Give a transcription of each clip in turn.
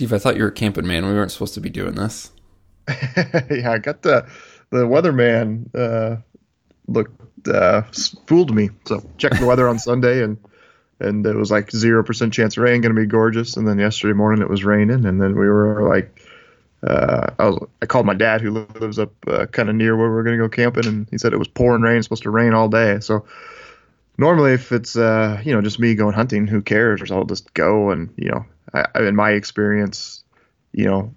Steve, I thought you were camping, man. We weren't supposed to be doing this. Yeah, I got the weatherman looked fooled me. So checked the weather on Sunday, and it was like 0% chance of rain, going to be gorgeous. And then yesterday morning it was raining, and then we were like, I called my dad, who lives up kind of near where we were going to go camping, and he said it was pouring rain, supposed to rain all day. So normally if it's just me going hunting, who cares? I'll just go, and in my experience, the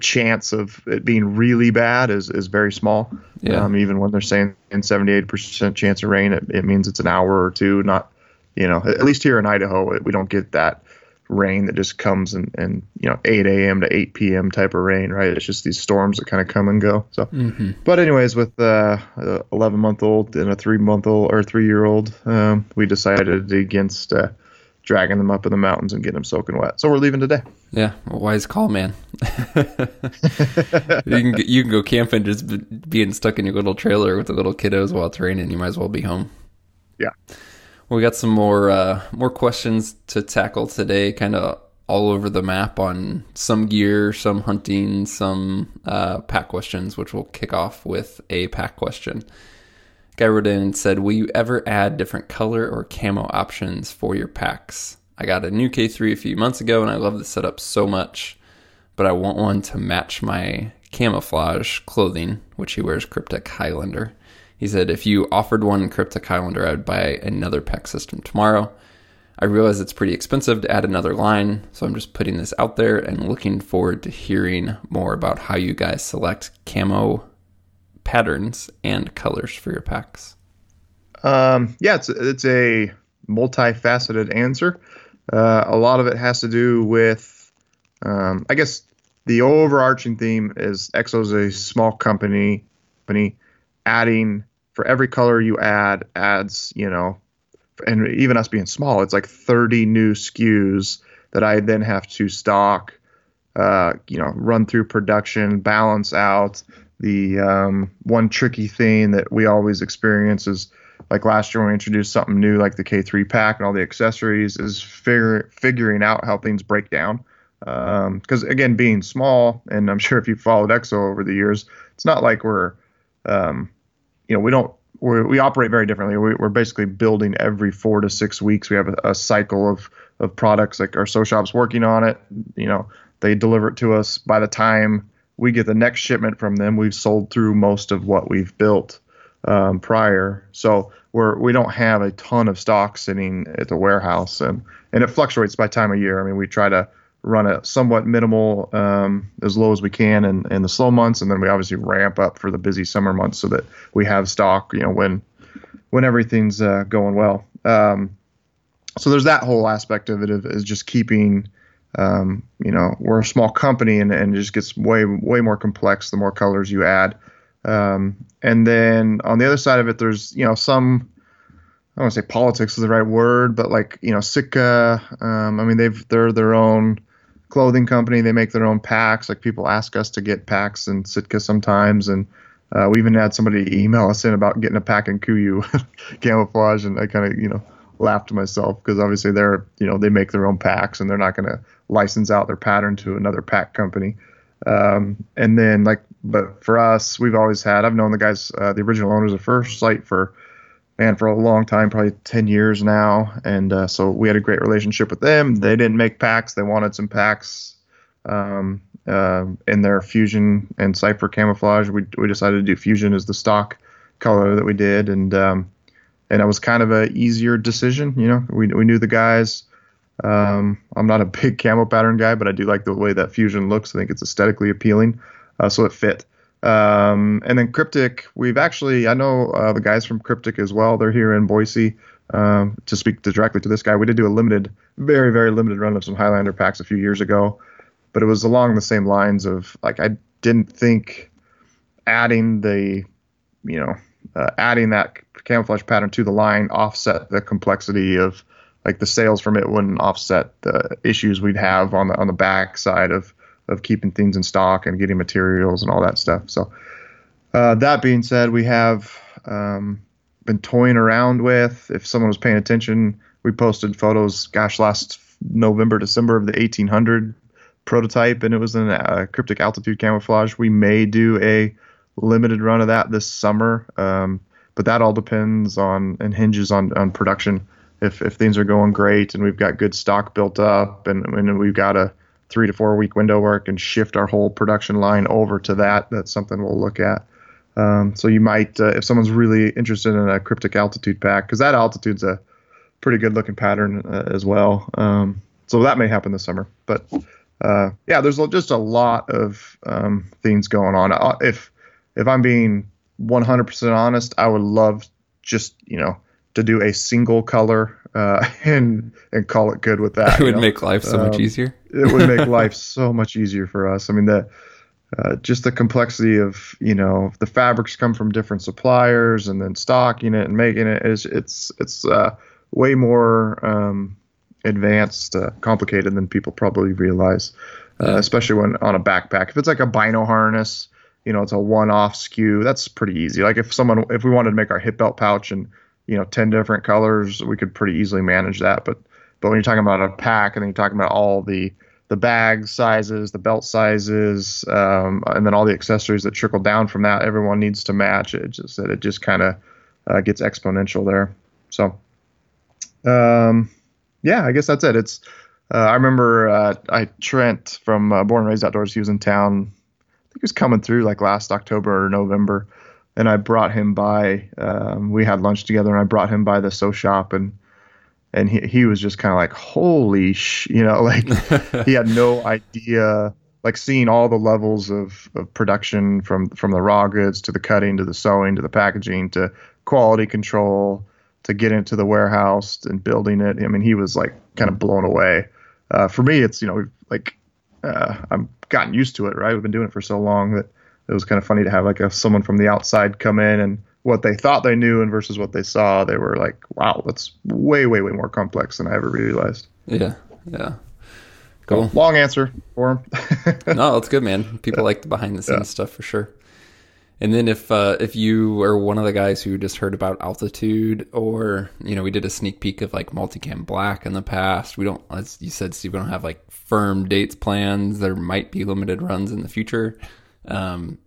chance of it being really bad is very small. Yeah. Even when they're saying 78% chance of rain, it means it's an hour or two. Not, at least here in Idaho, we don't get that rain that just comes and 8 a.m. to 8 p.m. type of rain, right? It's just these storms that kind of come and go. So, mm-hmm. But anyways, with an 11-month-old and a 3-month-old or 3-year-old, we decided against dragging them up in the mountains and getting them soaking wet. So we're leaving today. Yeah, well, wise call, man. You can go camping just being stuck in your little trailer with the little kiddos while it's raining. You might as well be home. Yeah. We got some more questions to tackle today, kind of all over the map on some gear, some hunting, some pack questions, which we'll kick off with a pack question. Guy wrote in and said, will you ever add different color or camo options for your packs? I got a new K3 a few months ago, and I love the setup so much, but I want one to match my camouflage clothing, which he wears Kryptek Highlander. He said, if you offered one in Kryptek Highlander, I would buy another pack system tomorrow. I realize it's pretty expensive to add another line, so I'm just putting this out there and looking forward to hearing more about how you guys select camo patterns and colors for your packs. It's a multifaceted answer. A lot of it has to do with, I guess the overarching theme is Exo is a small company. Adding for every color you adds, and even us being small, it's like 30 new SKUs that I then have to stock, run through production, balance out. The one tricky thing that we always experience is, like last year when we introduced something new like the K3 pack and all the accessories, is figuring out how things break down. Because again, being small, and I'm sure if you've followed Exo over the years, it's not like we're we operate very differently. We're basically building every 4 to 6 weeks. We have a cycle of products, like our sew shop's working on it. They deliver it to us. By the time we get the next shipment from them, we've sold through most of what we've built prior. So we don't have a ton of stock sitting at the warehouse, and it fluctuates by time of year. I mean, we try to run a somewhat minimal, as low as we can in the slow months, and then we obviously ramp up for the busy summer months so that we have stock, when everything's going well. So there's that whole aspect of it, is just keeping, we're a small company, and it just gets way more complex the more colors you add. And then on the other side of it, there's some, I don't want to say politics is the right word, but like Sitka, they're their own clothing company. They make their own packs. Like, people ask us to get packs in Sitka sometimes, and we even had somebody email us in about getting a pack in Kuyu camouflage, and I kind of laughed to myself, because obviously they're they make their own packs, and they're not going to license out their pattern to another pack company. And then but for us, we've always had, I've known the guys, the original owners of First Sight for a long time, probably 10 years now. And so we had a great relationship with them. They didn't make packs. They wanted some packs in their Fusion and Cypher camouflage. We decided to do Fusion as the stock color that we did. And it was kind of an easier decision. We knew the guys. I'm not a big camo pattern guy, but I do like the way that Fusion looks. I think it's aesthetically appealing. So it fit. And then Kryptek, we've actually, I know the guys from Kryptek as well. They're here in Boise to speak directly to this guy. We did do a limited, very, very limited run of some Highlander packs a few years ago, but it was along the same lines of, like, I didn't think adding the, adding that camouflage pattern to the line offset the complexity of, like, the sales from it wouldn't offset the issues we'd have on the back side of keeping things in stock and getting materials and all that stuff. So that being said, we have been toying around with, if someone was paying attention, we posted photos, last November, December of the 1800 prototype, and it was in Kryptek Altitude camouflage. We may do a limited run of that this summer, but that all depends on and hinges on production. If things are going great and we've got good stock built up and we've got a 3 to 4 week window where it can shift our whole production line over to that, that's something we'll look at. So you might, if someone's really interested in a Kryptek Altitude pack, because that altitude's a pretty good looking pattern as well. So that may happen this summer. But yeah, there's just a lot of things going on. If I'm being 100% honest, I would love just, to do a single color and call it good with that. It would make life so much easier. It would make life so much easier for us. I mean, just the complexity of, the fabrics come from different suppliers and then stocking it and making it is it's way more advanced, complicated than people probably realize, especially when on a backpack. If it's like a bino harness, it's a one-off SKU, that's pretty easy. Like if we wanted to make our hip belt pouch and 10 different colors, we could pretty easily manage that. But when you're talking about a pack and then you're talking about all the bag sizes, the belt sizes, and then all the accessories that trickle down from that, everyone needs to match. It just kind of gets exponential there. So, yeah, I guess that's it. It's I remember Trent from Born and Raised Outdoors, he was in town. I think he was coming through like last October or November. And I brought him by, we had lunch together, and I brought him by the SO shop, and he was just kind of like, holy like he had no idea, like seeing all the levels of production from the raw goods to the cutting, to the sewing, to the packaging, to quality control, to get into the warehouse and building it. I mean, he was like kind of blown away. For me, it's, I've gotten used to it, right? We've been doing it for so long that it was kind of funny to have like someone from the outside come in, and what they thought they knew and versus what they saw, they were like, wow, that's way, way, way more complex than I ever realized. Yeah. Yeah. Cool. So, long answer for him. No, that's good, man. People like the behind the scenes stuff for sure. And then if you are one of the guys who just heard about altitude, or, we did a sneak peek of like multicam black in the past. We don't, as you said, Steve, we don't have like firm dates plans. There might be limited runs in the future. We don't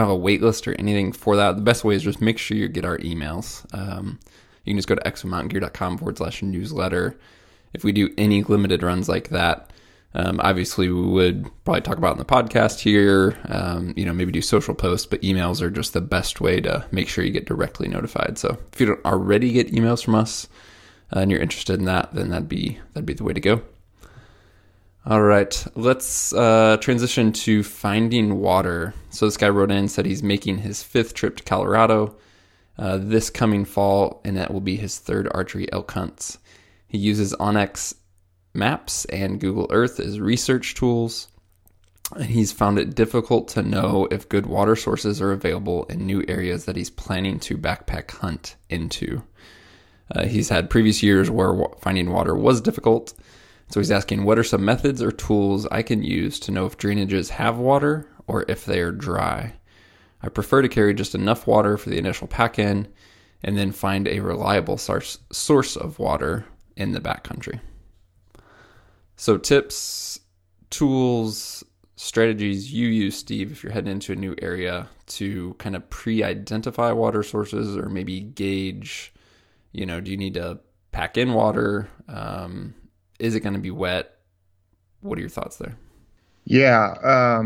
have a wait list or anything for that. The best way is just make sure you get our emails. You can just go to exomountaingear.com/newsletter. If we do any limited runs like that, obviously we would probably talk about it in the podcast here, maybe do social posts, but emails are just the best way to make sure you get directly notified. So if you don't already get emails from us and you're interested in that, then that'd be the way to go. All right, let's transition to finding water. So this guy wrote in and said he's making his 5th trip to Colorado this coming fall, and that will be his 3rd archery elk hunt. He uses Onyx Maps and Google Earth as research tools, and he's found it difficult to know if good water sources are available in new areas that he's planning to backpack hunt into. He's had previous years where finding water was difficult. So he's asking, what are some methods or tools I can use to know if drainages have water or if they are dry? I prefer to carry just enough water for the initial pack-in and then find a reliable source of water in the backcountry. So tips, tools, strategies you use, Steve, if you're heading into a new area to kind of pre-identify water sources or maybe gauge, do you need to pack in water? Is it going to be wet? What are your thoughts there? Yeah,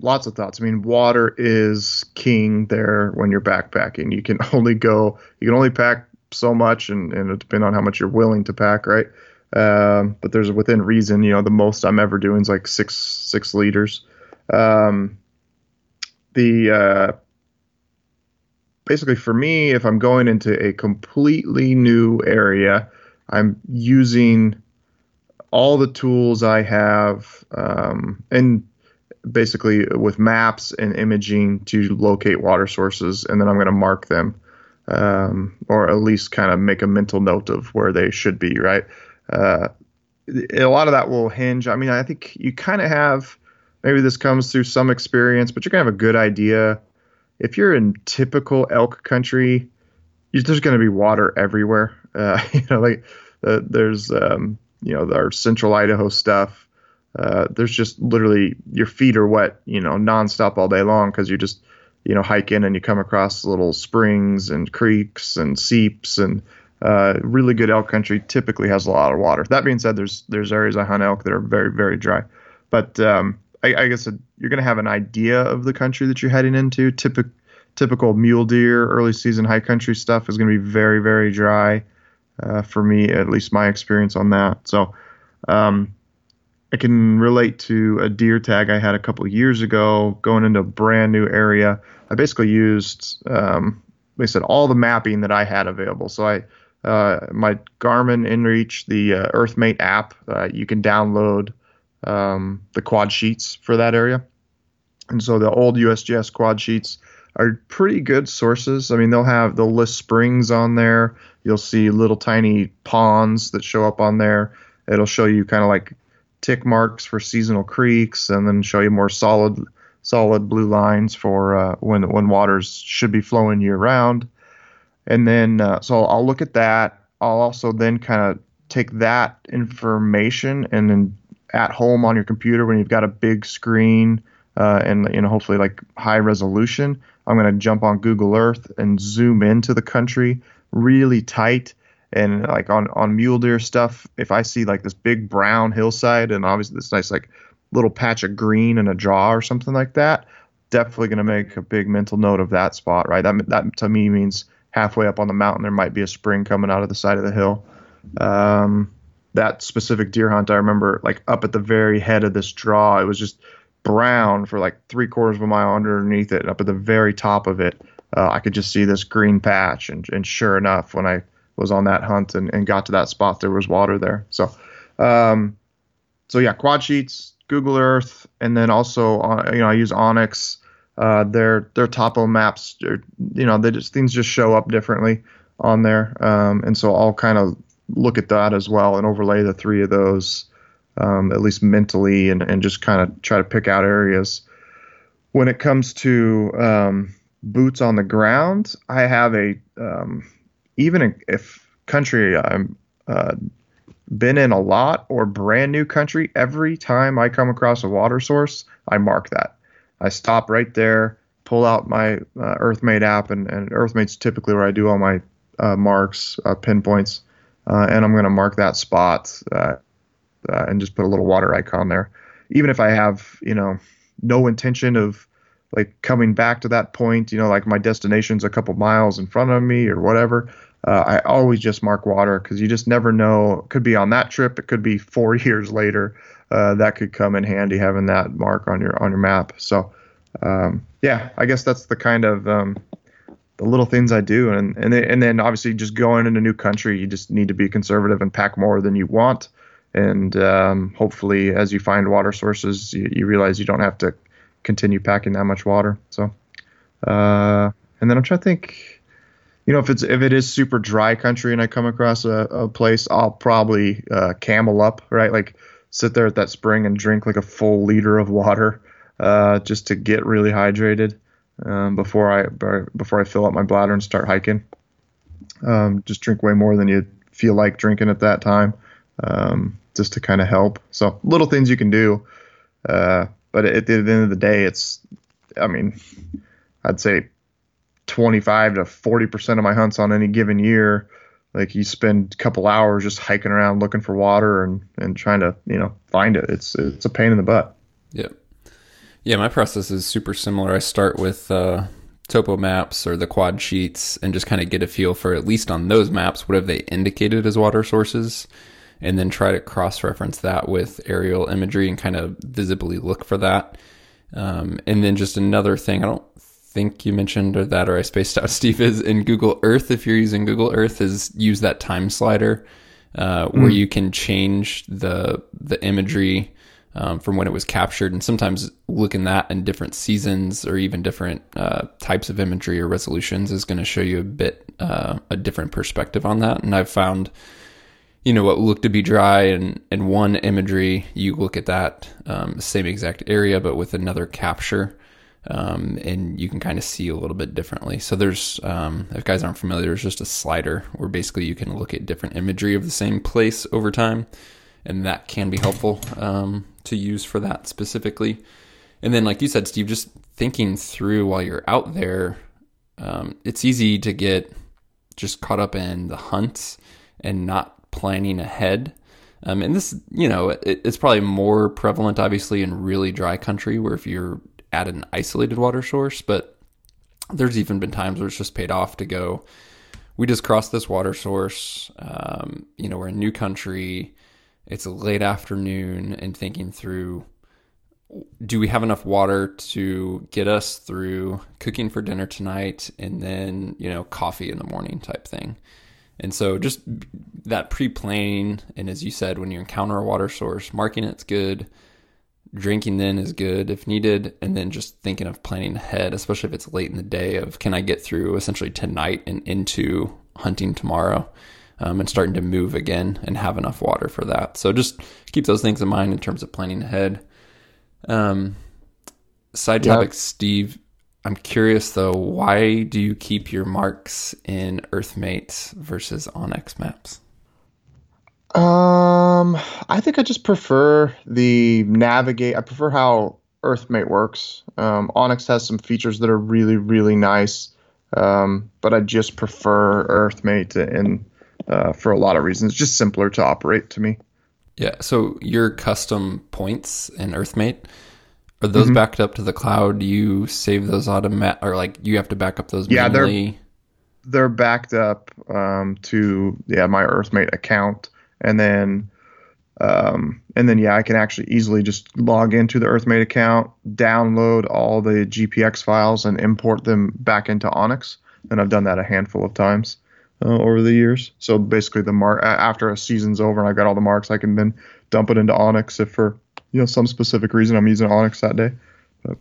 lots of thoughts. I mean, water is king there when you're backpacking. You can only pack so much, and it depends on how much you're willing to pack, right? But there's within reason, the most I'm ever doing is like six liters. Basically for me, if I'm going into a completely new area, I'm using all the tools I have, and basically with maps and imaging to locate water sources, and then I'm going to mark them, or at least kind of make a mental note of where they should be, right? A lot of that will hinge. I mean, I think you kind of have, maybe this comes through some experience, but you're going to have a good idea. If you're in typical elk country, there's going to be water everywhere. There's our central Idaho stuff, There's just literally your feet are wet, you know, nonstop all day long, because you just, you know, hike in and you come across little springs and creeks and seeps, and really good elk country typically has a lot of water. That being said, there's areas I hunt elk that are very, very dry. But I guess you're going to have an idea of the country that you're heading into. Typical mule deer, early season high country stuff is going to be very, very dry for me, at least my experience on that. So I can relate to a deer tag I had a couple years ago going into a brand new area. I basically used, they said, all the mapping that I had available. So my Garmin inReach, the Earthmate app, you can download the quad sheets for that area. And so the old USGS quad sheets are pretty good sources. I mean, they'll list springs on there. You'll see little tiny ponds that show up on there. It'll show you kind of like tick marks for seasonal creeks, and then show you more solid blue lines for when waters should be flowing year round. And then so I'll look at that. I'll also then kind of take that information, and then at home on your computer when you've got a big screen and, you know, hopefully like high resolution, I'm going to jump on Google Earth and zoom into the country really tight. And like on mule deer stuff, if I see like this big brown hillside and obviously this nice like little patch of green and a draw or something like that, definitely going to make a big mental note of that spot, right? That to me means halfway up on the mountain there might be a spring coming out of the side of the hill. That specific deer hunt, I remember like up at the very head of this draw, it was just brown for like 3/4 of a mile underneath it, and up at the very top of it, I could just see this green patch. And sure enough, when I was on that hunt and got to that spot, there was water there. So, yeah, quad sheets, Google Earth, and then also, you know, I use Onyx. Their topo maps, you know, things just show up differently on there. And so I'll kind of look at that as well and overlay the three of those, at least mentally, and just kind of try to pick out areas. When it comes to boots on the ground, I have even if country I'm been in a lot or brand new country, every time I come across a water source, I mark that. I stop right there, pull out my Earthmate app, and Earthmate's typically where I do all my marks, pinpoints, and I'm going to mark that spot and just put a little water icon there. Even if I have, you know, no intention of like coming back to that point, you know, like my destination's a couple miles in front of me or whatever, I always just mark water, because you just never know. It could be on that trip. It could be 4 years later. That could come in handy, having that mark on your map. So, yeah, I guess that's the kind of the little things I do. And then obviously just going into new country, you just need to be conservative and pack more than you want. And hopefully as you find water sources, you realize you don't have to continue packing that much water. So, and then I'm trying to think. You know, if it is super dry country and I come across a place, I'll probably camel up, right? Like sit there at that spring and drink like a full liter of water just to get really hydrated before I fill up my bladder and start hiking. Just drink way more than you feel like drinking at that time, just to kind of help. So little things you can do, but at the end of the day, I'd say 25 to 40% of my hunts on any given year, like you spend a couple hours just hiking around looking for water and trying to, you know, find it. It's a pain in the butt. Yeah. Yeah. My process is super similar. I start with topo maps or the quad sheets and just kind of get a feel for, at least on those maps, what have they indicated as water sources, and then try to cross-reference that with aerial imagery and kind of visibly look for that. And then just another thing, I think you mentioned or I spaced out, Steve, is in Google Earth, if you're using Google Earth, is use that time slider where you can change the imagery from when it was captured, and sometimes looking that in different seasons or even different types of imagery or resolutions is going to show you a different perspective on that. And I've found, you know, what looked to be dry and one imagery, you look at that same exact area but with another capture, and you can kind of see a little bit differently. So there's, if guys aren't familiar, there's just a slider where basically you can look at different imagery of the same place over time, and that can be helpful to use for that specifically. And then, like you said, Steve, just thinking through while you're out there, it's easy to get just caught up in the hunts and not planning ahead. And this, you know, it's probably more prevalent, obviously, in really dry country where if you're at an isolated water source, but there's even been times where it's just paid off to go, we just crossed this water source, you know, we're in new country, it's a late afternoon, and thinking through, do we have enough water to get us through cooking for dinner tonight and then, you know, coffee in the morning type thing. And so just that pre-planning, and as you said, when you encounter a water source, marking it's good, drinking then is good if needed, and then just thinking of planning ahead, especially if it's late in the day, of can I get through essentially tonight and into hunting tomorrow, and starting to move again and have enough water for that. So just keep those things in mind in terms of planning ahead. Side topic, Steve, I'm curious though, why do you keep your marks in Earthmate versus Onyx Maps? I think I just prefer the navigate. I prefer how Earthmate works. Onyx has some features that are really, really nice. But I just prefer Earthmate and, for a lot of reasons, just simpler to operate to me. Yeah. So your custom points in Earthmate, are those backed up to the cloud? Do you save those or like you have to back up those manually? Yeah, they're backed up to my Earthmate account, and then I can actually easily just log into the Earthmate account, download all the GPX files, and import them back into Onyx. And I've done that a handful of times over the years. So basically, after a season's over and I've got all the marks, I can then dump it into Onyx if for some specific reason I'm using Onyx that day. But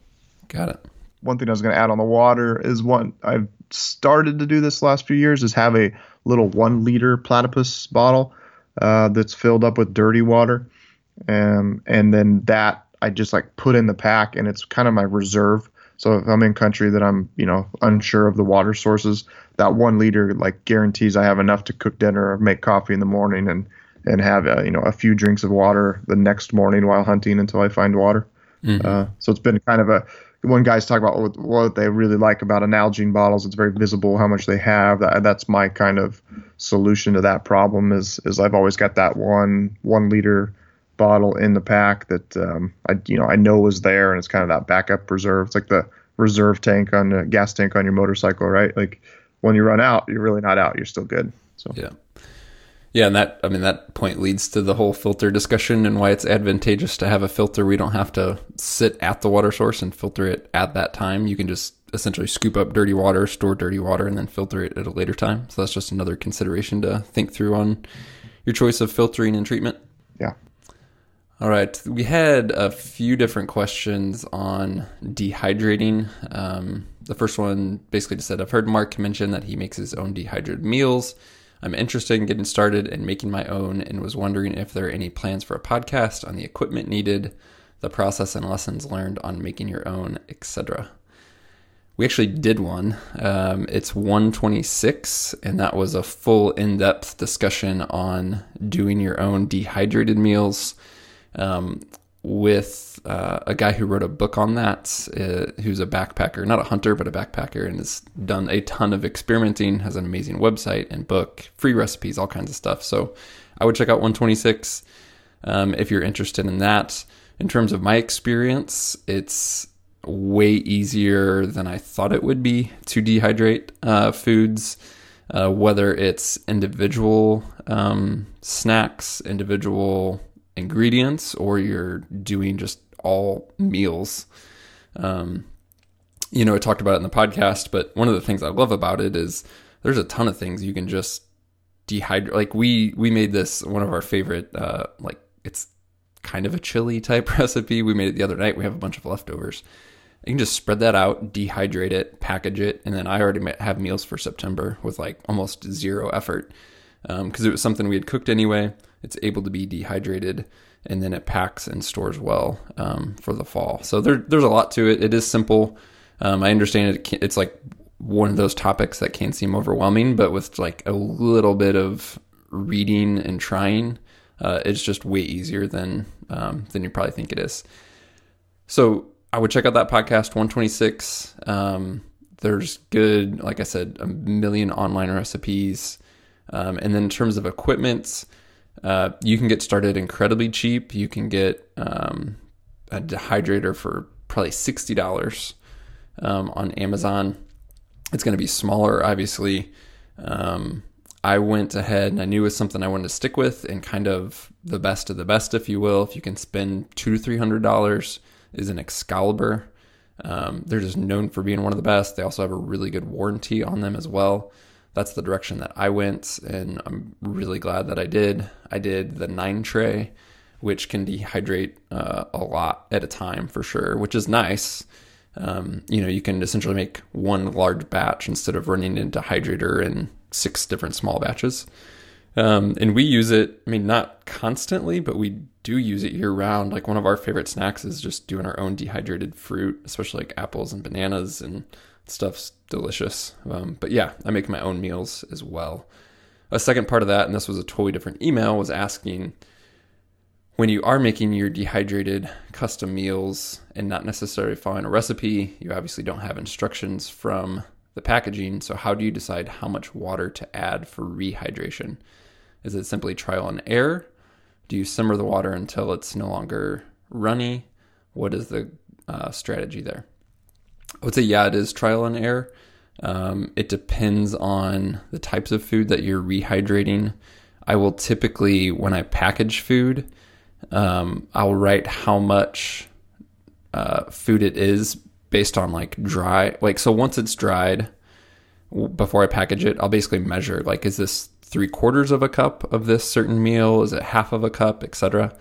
got it. One thing I was going to add on the water is one I've started to do this last few years is have a little 1 liter Platypus bottle that's filled up with dirty water, and then that I just like put in the pack, and it's kind of my reserve. So if I'm in country that I'm, unsure of the water sources, that 1 liter like guarantees I have enough to cook dinner or make coffee in the morning and have, a few drinks of water the next morning while hunting until I find water. Mm-hmm. So it's been kind of one guy's talking about what they really like about Nalgene bottles. It's very visible how much they have. That's my kind of solution to that problem is I've always got that one liter bottle in the pack that I know is there, and it's kind of that backup reserve. It's like the reserve tank on the gas tank on your motorcycle, right? Like when you run out, you're really not out. You're still good. So yeah, and that point leads to the whole filter discussion and why it's advantageous to have a filter. We don't have to sit at the water source and filter it at that time. You can just essentially scoop up dirty water, store dirty water, and then filter it at a later time. So that's just another consideration to think through on your choice of filtering and treatment. Yeah. All right. We had a few different questions on dehydrating. The first one basically just said, I've heard Mark mention that he makes his own dehydrated meals. I'm interested in getting started and making my own and was wondering if there are any plans for a podcast on the equipment needed, the process and lessons learned on making your own, etc. We actually did one. It's 126, and that was a full in-depth discussion on doing your own dehydrated meals with a guy who wrote a book on that, who's a backpacker, not a hunter, but a backpacker, and has done a ton of experimenting, has an amazing website and book, free recipes, all kinds of stuff. So I would check out 126 if you're interested in that. In terms of my experience, it's way easier than I thought it would be to dehydrate foods, whether it's individual snacks, individual ingredients, or you're doing just all meals. I talked about it in the podcast, but one of the things I love about it is there's a ton of things you can just dehydrate. Like we made this one of our favorite, like it's kind of a chili type recipe. We made it the other night. We have a bunch of leftovers. You can just spread that out, dehydrate it, package it. And then I already have meals for September with like almost zero effort. Cause it was something we had cooked anyway. It's able to be dehydrated, and then it packs and stores well for the fall. So there's a lot to it. It is simple. I understand it's like one of those topics that can seem overwhelming, but with like a little bit of reading and trying, It's just way easier than you probably think it is. So I would check out that podcast, 126. There's good, like I said, a million online recipes. And then in terms of equipment, you can get started incredibly cheap. You can get a dehydrator for probably $60 on Amazon. It's going to be smaller, obviously. I went ahead and I knew it was something I wanted to stick with, and kind of the best, if you will. If you can spend $200 to $300, is an Excalibur. They're just known for being one of the best. They also have a really good warranty on them as well. That's the direction that I went, and I'm really glad that I did. I did the 9 tray, which can dehydrate a lot at a time for sure, which is nice. You can essentially make one large batch instead of running into dehydrator in 6 different small batches. And we use it, not constantly, but we do use it year round. Like, one of our favorite snacks is just doing our own dehydrated fruit, especially like apples and bananas, and stuff's delicious. But yeah, I make my own meals as well. A second part of that, and this was a totally different email, was asking, when you are making your dehydrated custom meals and not necessarily following a recipe, you obviously don't have instructions from the packaging. So how do you decide how much water to add for rehydration? Is it simply trial and error? Do you simmer the water until it's no longer runny? What is the strategy there? I would say, yeah, it is trial and error. It depends on the types of food that you're rehydrating. I will typically, when I package food, I'll write how much food it is based on like dry. Like, so once it's dried, before I package it, I'll basically measure, like, is this 3/4 of a cup of this certain meal? Is it half of a cup, etc.?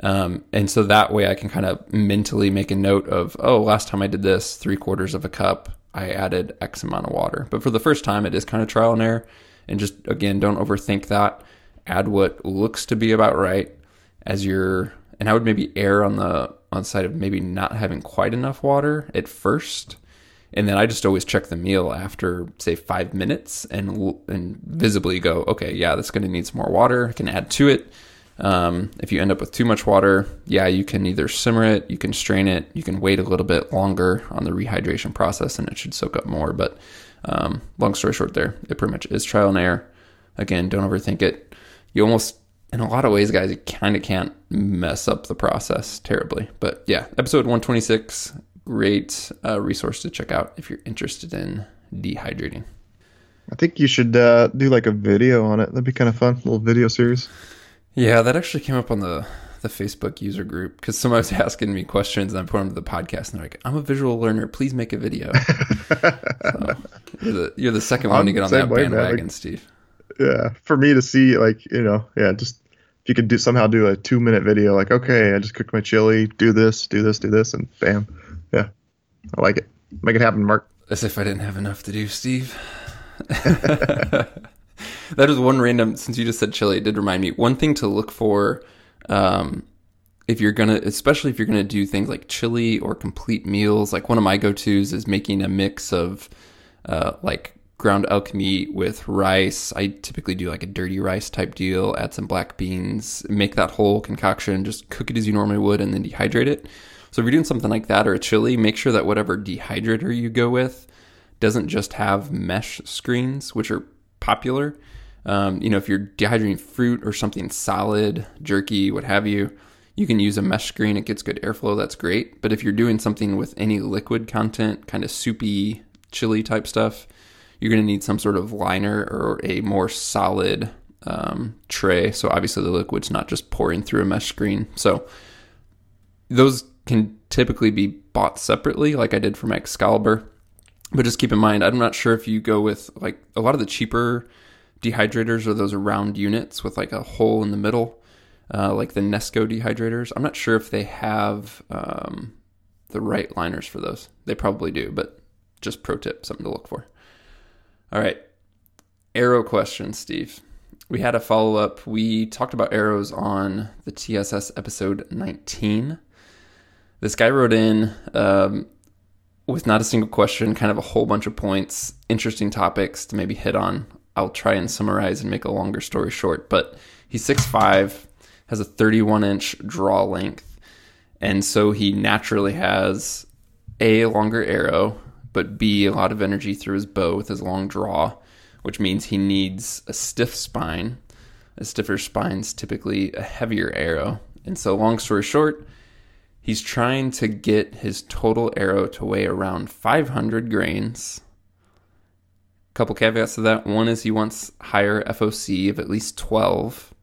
And so that way I can kind of mentally make a note of, oh, last time I did this, 3/4 of a cup, I added X amount of water. But for the first time, it is kind of trial and error. And just, again, don't overthink that. Add what looks to be about right as you're, and I would maybe err on the side of maybe not having quite enough water at first. And then I just always check the meal after, say, 5 minutes and visibly go, okay, yeah, that's going to need some more water. I can add to it. If you end up with too much water, yeah, you can either simmer it, you can strain it, you can wait a little bit longer on the rehydration process, and it should soak up more. But long story short there, it pretty much is trial and error. Again, don't overthink it. You almost, in a lot of ways, guys, you kind of can't mess up the process terribly. But yeah, episode 126, great resource to check out if you're interested in dehydrating. I think you should do like a video on it. That'd be kind of fun, a little video series. Yeah, that actually came up on the Facebook user group, because somebody's asking me questions and I put them to the podcast, and they're like, I'm a visual learner, please make a video. So, you're the second one to get on that bandwagon, like, Steve. Yeah, for me to see, like, just if you could do a 2-minute video, like, okay, I just cooked my chili, do this, and bam. Yeah, I like it. Make it happen, Mark. As if I didn't have enough to do, Steve. That is one random, since you just said chili, it did remind me. One thing to look for, especially if you're going to do things like chili or complete meals, like one of my go-tos is making a mix of like ground elk meat with rice. I typically do like a dirty rice type deal, add some black beans, make that whole concoction, just cook it as you normally would and then dehydrate it. So if you're doing something like that or a chili, make sure that whatever dehydrator you go with doesn't just have mesh screens, which are popular. If you're dehydrating fruit or something solid, jerky, what have you, you can use a mesh screen. It gets good airflow. That's great. But if you're doing something with any liquid content, kind of soupy, chili type stuff, you're going to need some sort of liner or a more solid tray. So obviously the liquid's not just pouring through a mesh screen. So those can typically be bought separately, like I did for my Excalibur. But just keep in mind, I'm not sure if you go with, like, a lot of the cheaper dehydrators are those round units with like a hole in the middle, like the Nesco dehydrators. I'm not sure if they have the right liners for those. They probably do, but just pro tip, something to look for. All right. Arrow question, Steve. We had a follow-up. We talked about arrows on the TSS episode 19. This guy wrote in, with not a single question, kind of a whole bunch of points, interesting topics to maybe hit on. I'll try and summarize and make a longer story short, but he's 6'5", has a 31-inch draw length. And so he naturally has A, a longer arrow, but B, a lot of energy through his bow with his long draw, which means he needs a stiff spine. A stiffer spine's typically a heavier arrow. And so long story short, he's trying to get his total arrow to weigh around 500 grains. A couple caveats to that. One is he wants higher FOC of at least 12.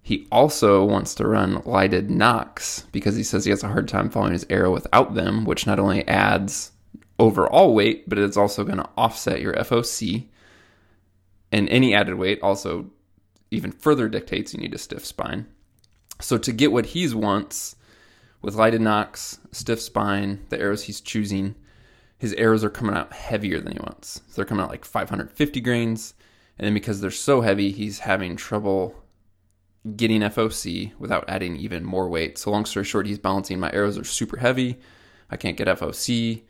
He also wants to run lighted nocks because he says he has a hard time following his arrow without them, which not only adds overall weight, but it's also going to offset your FOC. And any added weight also even further dictates you need a stiff spine. So to get what he wants with lighted nocks, stiff spine, the arrows he's choosing, his arrows are coming out heavier than he wants. So they're coming out like 550 grains. And then because they're so heavy, he's having trouble getting FOC without adding even more weight. So long story short, he's balancing my arrows are super heavy. I can't get FOC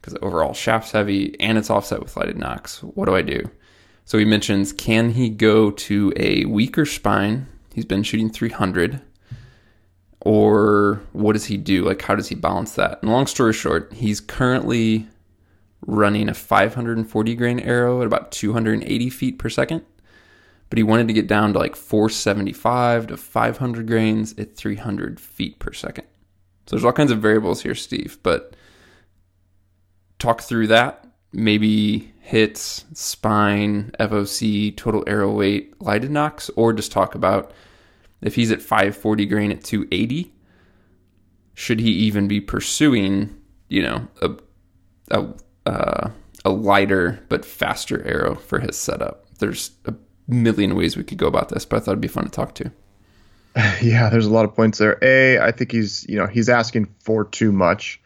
because the overall shaft's heavy and it's offset with lighted nocks. What do I do? So he mentions, can he go to a weaker spine? He's been shooting 300. Or what does he do? Like, how does he balance that? And long story short, he's currently running a 540 grain arrow at about 280 feet per second. But he wanted to get down to like 475 to 500 grains at 300 feet per second. So there's all kinds of variables here, Steve. But talk through that. Maybe hits, spine, FOC, total arrow weight, lighted nocks, or just talk about if he's at 540 grain at 280, should he even be pursuing, you know, a lighter but faster arrow for his setup? There's a million ways we could go about this, but I thought it'd be fun to talk to. Yeah, there's a lot of points there. I think he's asking for too much.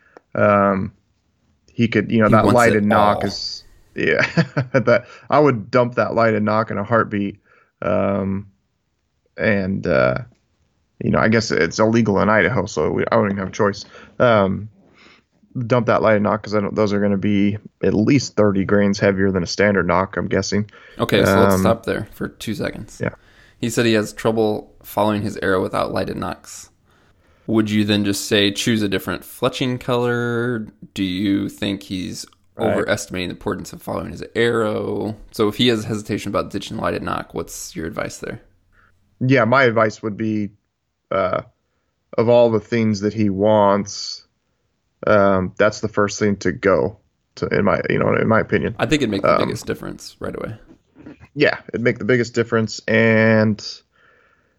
He could, that lighted knock is, that I would dump that lighted knock in a heartbeat. I guess it's illegal in Idaho, so I wouldn't have a choice. Dump that lighted knock because those are going to be at least 30 grains heavier than a standard knock, I'm guessing. Okay, so let's stop there for 2 seconds. Yeah. He said he has trouble following his arrow without lighted knocks. Would you then just say choose a different fletching color? Do you think he's overestimating the importance of following his arrow? So if he has hesitation about ditching lighted knock, what's your advice there? Yeah, my advice would be, of all the things that he wants, that's the first thing to go to, in my opinion. I think it'd make the biggest difference right away. Yeah, it'd make the biggest difference. And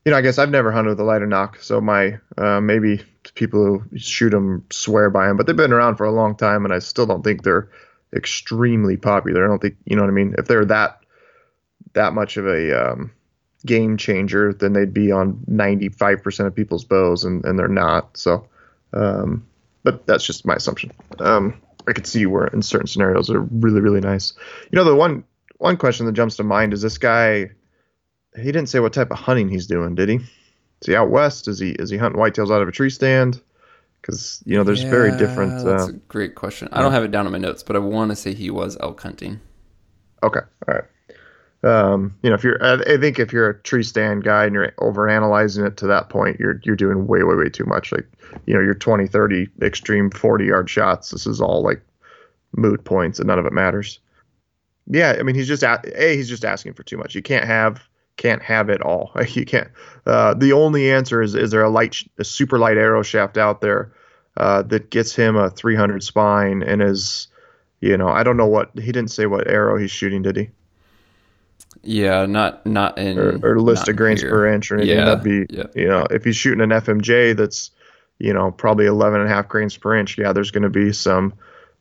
I guess I've never hunted with a lighter knock, so my maybe people who shoot them swear by them, but they've been around for a long time, and I still don't think they're extremely popular. I don't think, if they're that much of a game changer, then they'd be on 95% of people's bows, and they're not. So, but that's just my assumption. I could see where in certain scenarios they're really, really nice. The one question that jumps to mind is this guy. He didn't say what type of hunting he's doing, did he? Is he out west? Is he hunting whitetails out of a tree stand? Because there's very different. That's a great question. I don't have it down in my notes, but I want to say he was elk hunting. Okay, all right. I think if you're a tree stand guy and you're overanalyzing it to that point, you're doing way, way, way too much. Like, your 20, 30 extreme 40-yard shots. This is all like moot points, and none of it matters. Yeah, I mean, he's just asking for too much. You can't have it all. You can't. The only answer is there a super light arrow shaft out there that gets him a 300 spine and is, I don't know he didn't say what arrow he's shooting, did he? Yeah, not in or list of grains per inch or anything. Yeah, that'd be, if he's shooting an FMJ that's, probably 11.5 grains per inch. Yeah, there's going to be some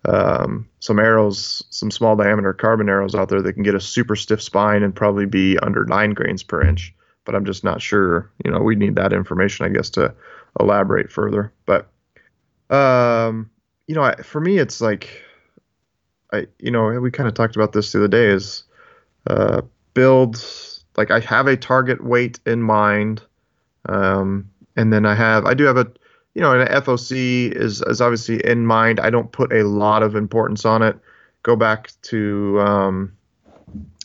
arrows, some small diameter carbon arrows out there that can get a super stiff spine and probably be under 9 grains per inch. But I'm just not sure. We need that information, I guess, to elaborate further. But, for me, it's like, we kind of talked about this the other day is build, like I have a target weight in mind. And then I do have a, an FOC is obviously in mind. I don't put a lot of importance on it. Go back to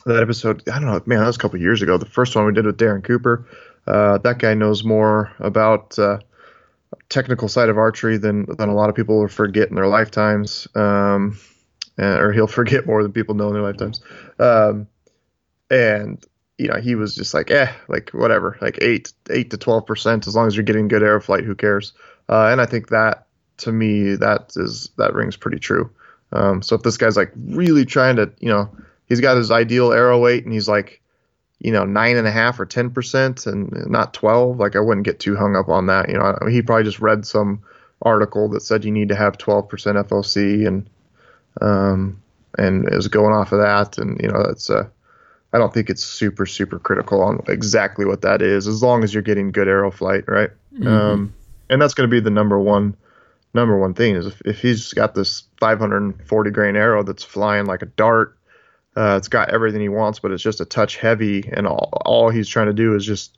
that episode. I don't know, man, that was a couple years ago. The first one we did with Darren Cooper. That guy knows more about technical side of archery than a lot of people will forget in their lifetimes, or he'll forget more than people know in their lifetimes. And you know, he was just like, whatever, like 8 to 12%. As long as you're getting good air flight, who cares? And I think that, to me, that rings pretty true. So if this guy's like really trying to, you know, he's got his ideal arrow weight and he's like, you know, 9.5 or 10% and not 12, like I wouldn't get too hung up on that. You know, he probably just read some article that said you need to have 12% FOC and is going off of that. And, you know, that's I don't think it's super, super critical on exactly what that is, as long as you're getting good arrow flight, right? Mm-hmm. And that's going to be the number one thing is if he's got this 540 grain arrow that's flying like a dart, it's got everything he wants, but it's just a touch heavy, and all he's trying to do is just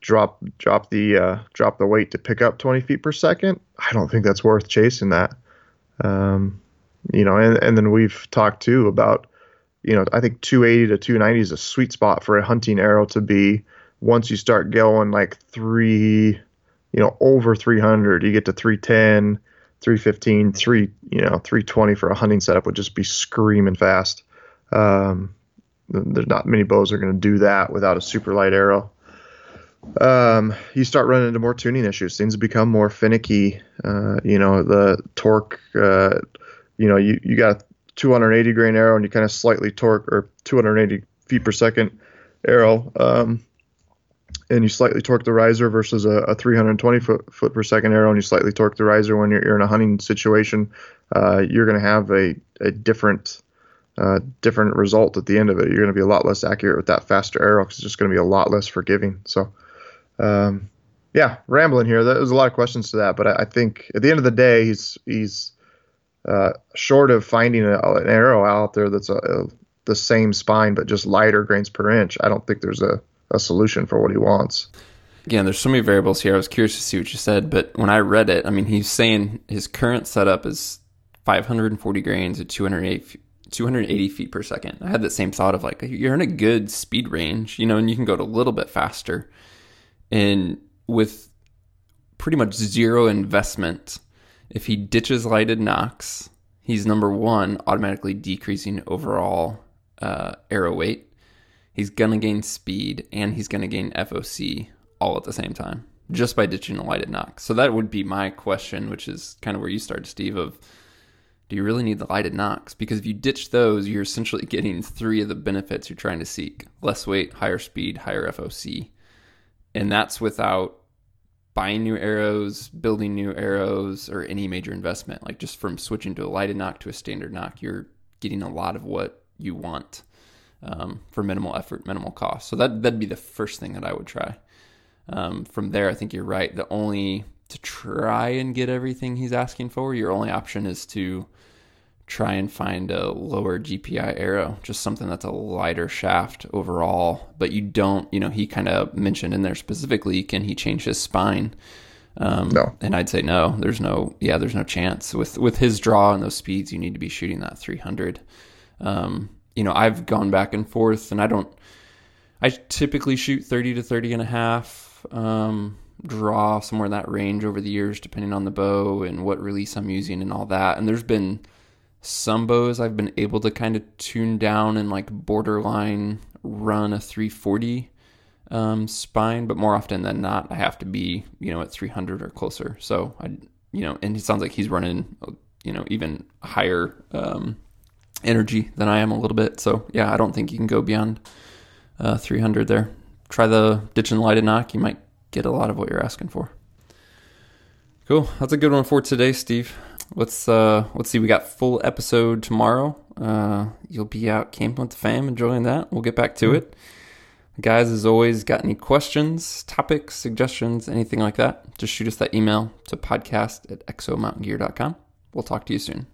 drop the weight to pick up 20 feet per second. I don't think that's worth chasing that. You know, and then we've talked too about, you know, I think 280 to 290 is a sweet spot for a hunting arrow to be. Once you start going like over 300, you get to 310, 315, 320 for a hunting setup would just be screaming fast. There's not many bows are going to do that without a super light arrow. You start running into more tuning issues. Things become more finicky. You know, the torque, you know, you got 280 grain arrow and you kind of slightly torque, or 280 feet per second arrow, and you slightly torque the riser versus a 320 foot per second arrow and you slightly torque the riser when you're in a hunting situation, you're going to have a different result at the end of it. You're going to be a lot less accurate with that faster arrow because it's just going to be a lot less forgiving. So yeah, rambling here. There's a lot of questions to that, but I think at the end of the day, he's short of finding an arrow out there that's the same spine but just lighter grains per inch, I don't think there's a solution for what he wants. Again, there's so many variables here. I was curious to see what you said, but when I read it, I mean, he's saying his current setup is 540 grains at 280 feet per second. I had that same thought of like, you're in a good speed range, you know, and you can go a little bit faster. And with pretty much zero investment, if he ditches lighted knocks, he's number one, automatically decreasing overall arrow weight. He's going to gain speed and he's going to gain FOC all at the same time just by ditching a lighted knock. So that would be my question, which is kind of where you started, Steve, of do you really need the lighted knocks? Because if you ditch those, you're essentially getting three of the benefits you're trying to seek: less weight, higher speed, higher FOC. And that's without buying new arrows, building new arrows, or any major investment. Like just from switching to a lighted knock to a standard knock, you're getting a lot of what you want for minimal effort, minimal cost. So that'd be the first thing that I would try. From there, I think you're right. To try and get everything he's asking for, your only option is to try and find a lower GPI arrow, just something that's a lighter shaft overall, but you don't, you know, he kind of mentioned in there specifically, can he change his spine? No. And I'd say no, there's no chance with his draw and those speeds. You need to be shooting that 300. You know, I've gone back and forth and I typically shoot 30 to 30 and a half, draw somewhere in that range over the years, depending on the bow and what release I'm using and all that. And there's been some bows I've been able to kind of tune down and like borderline run a 340 spine, but more often than not, I have to be, you know, at 300 or closer. So I, you know, and it sounds like he's running, you know, even higher energy than I am a little bit. So yeah, I don't think you can go beyond 300 there. Try the ditch and light and knock. You might get a lot of what you're asking for. Cool. That's a good one for today, Steve. Let's see. We got full episode tomorrow. You'll be out camping with the fam, enjoying that. We'll get back to it. Guys, as always, got any questions, topics, suggestions, anything like that, just shoot us that email to podcast@exomountaingear.com. We'll talk to you soon.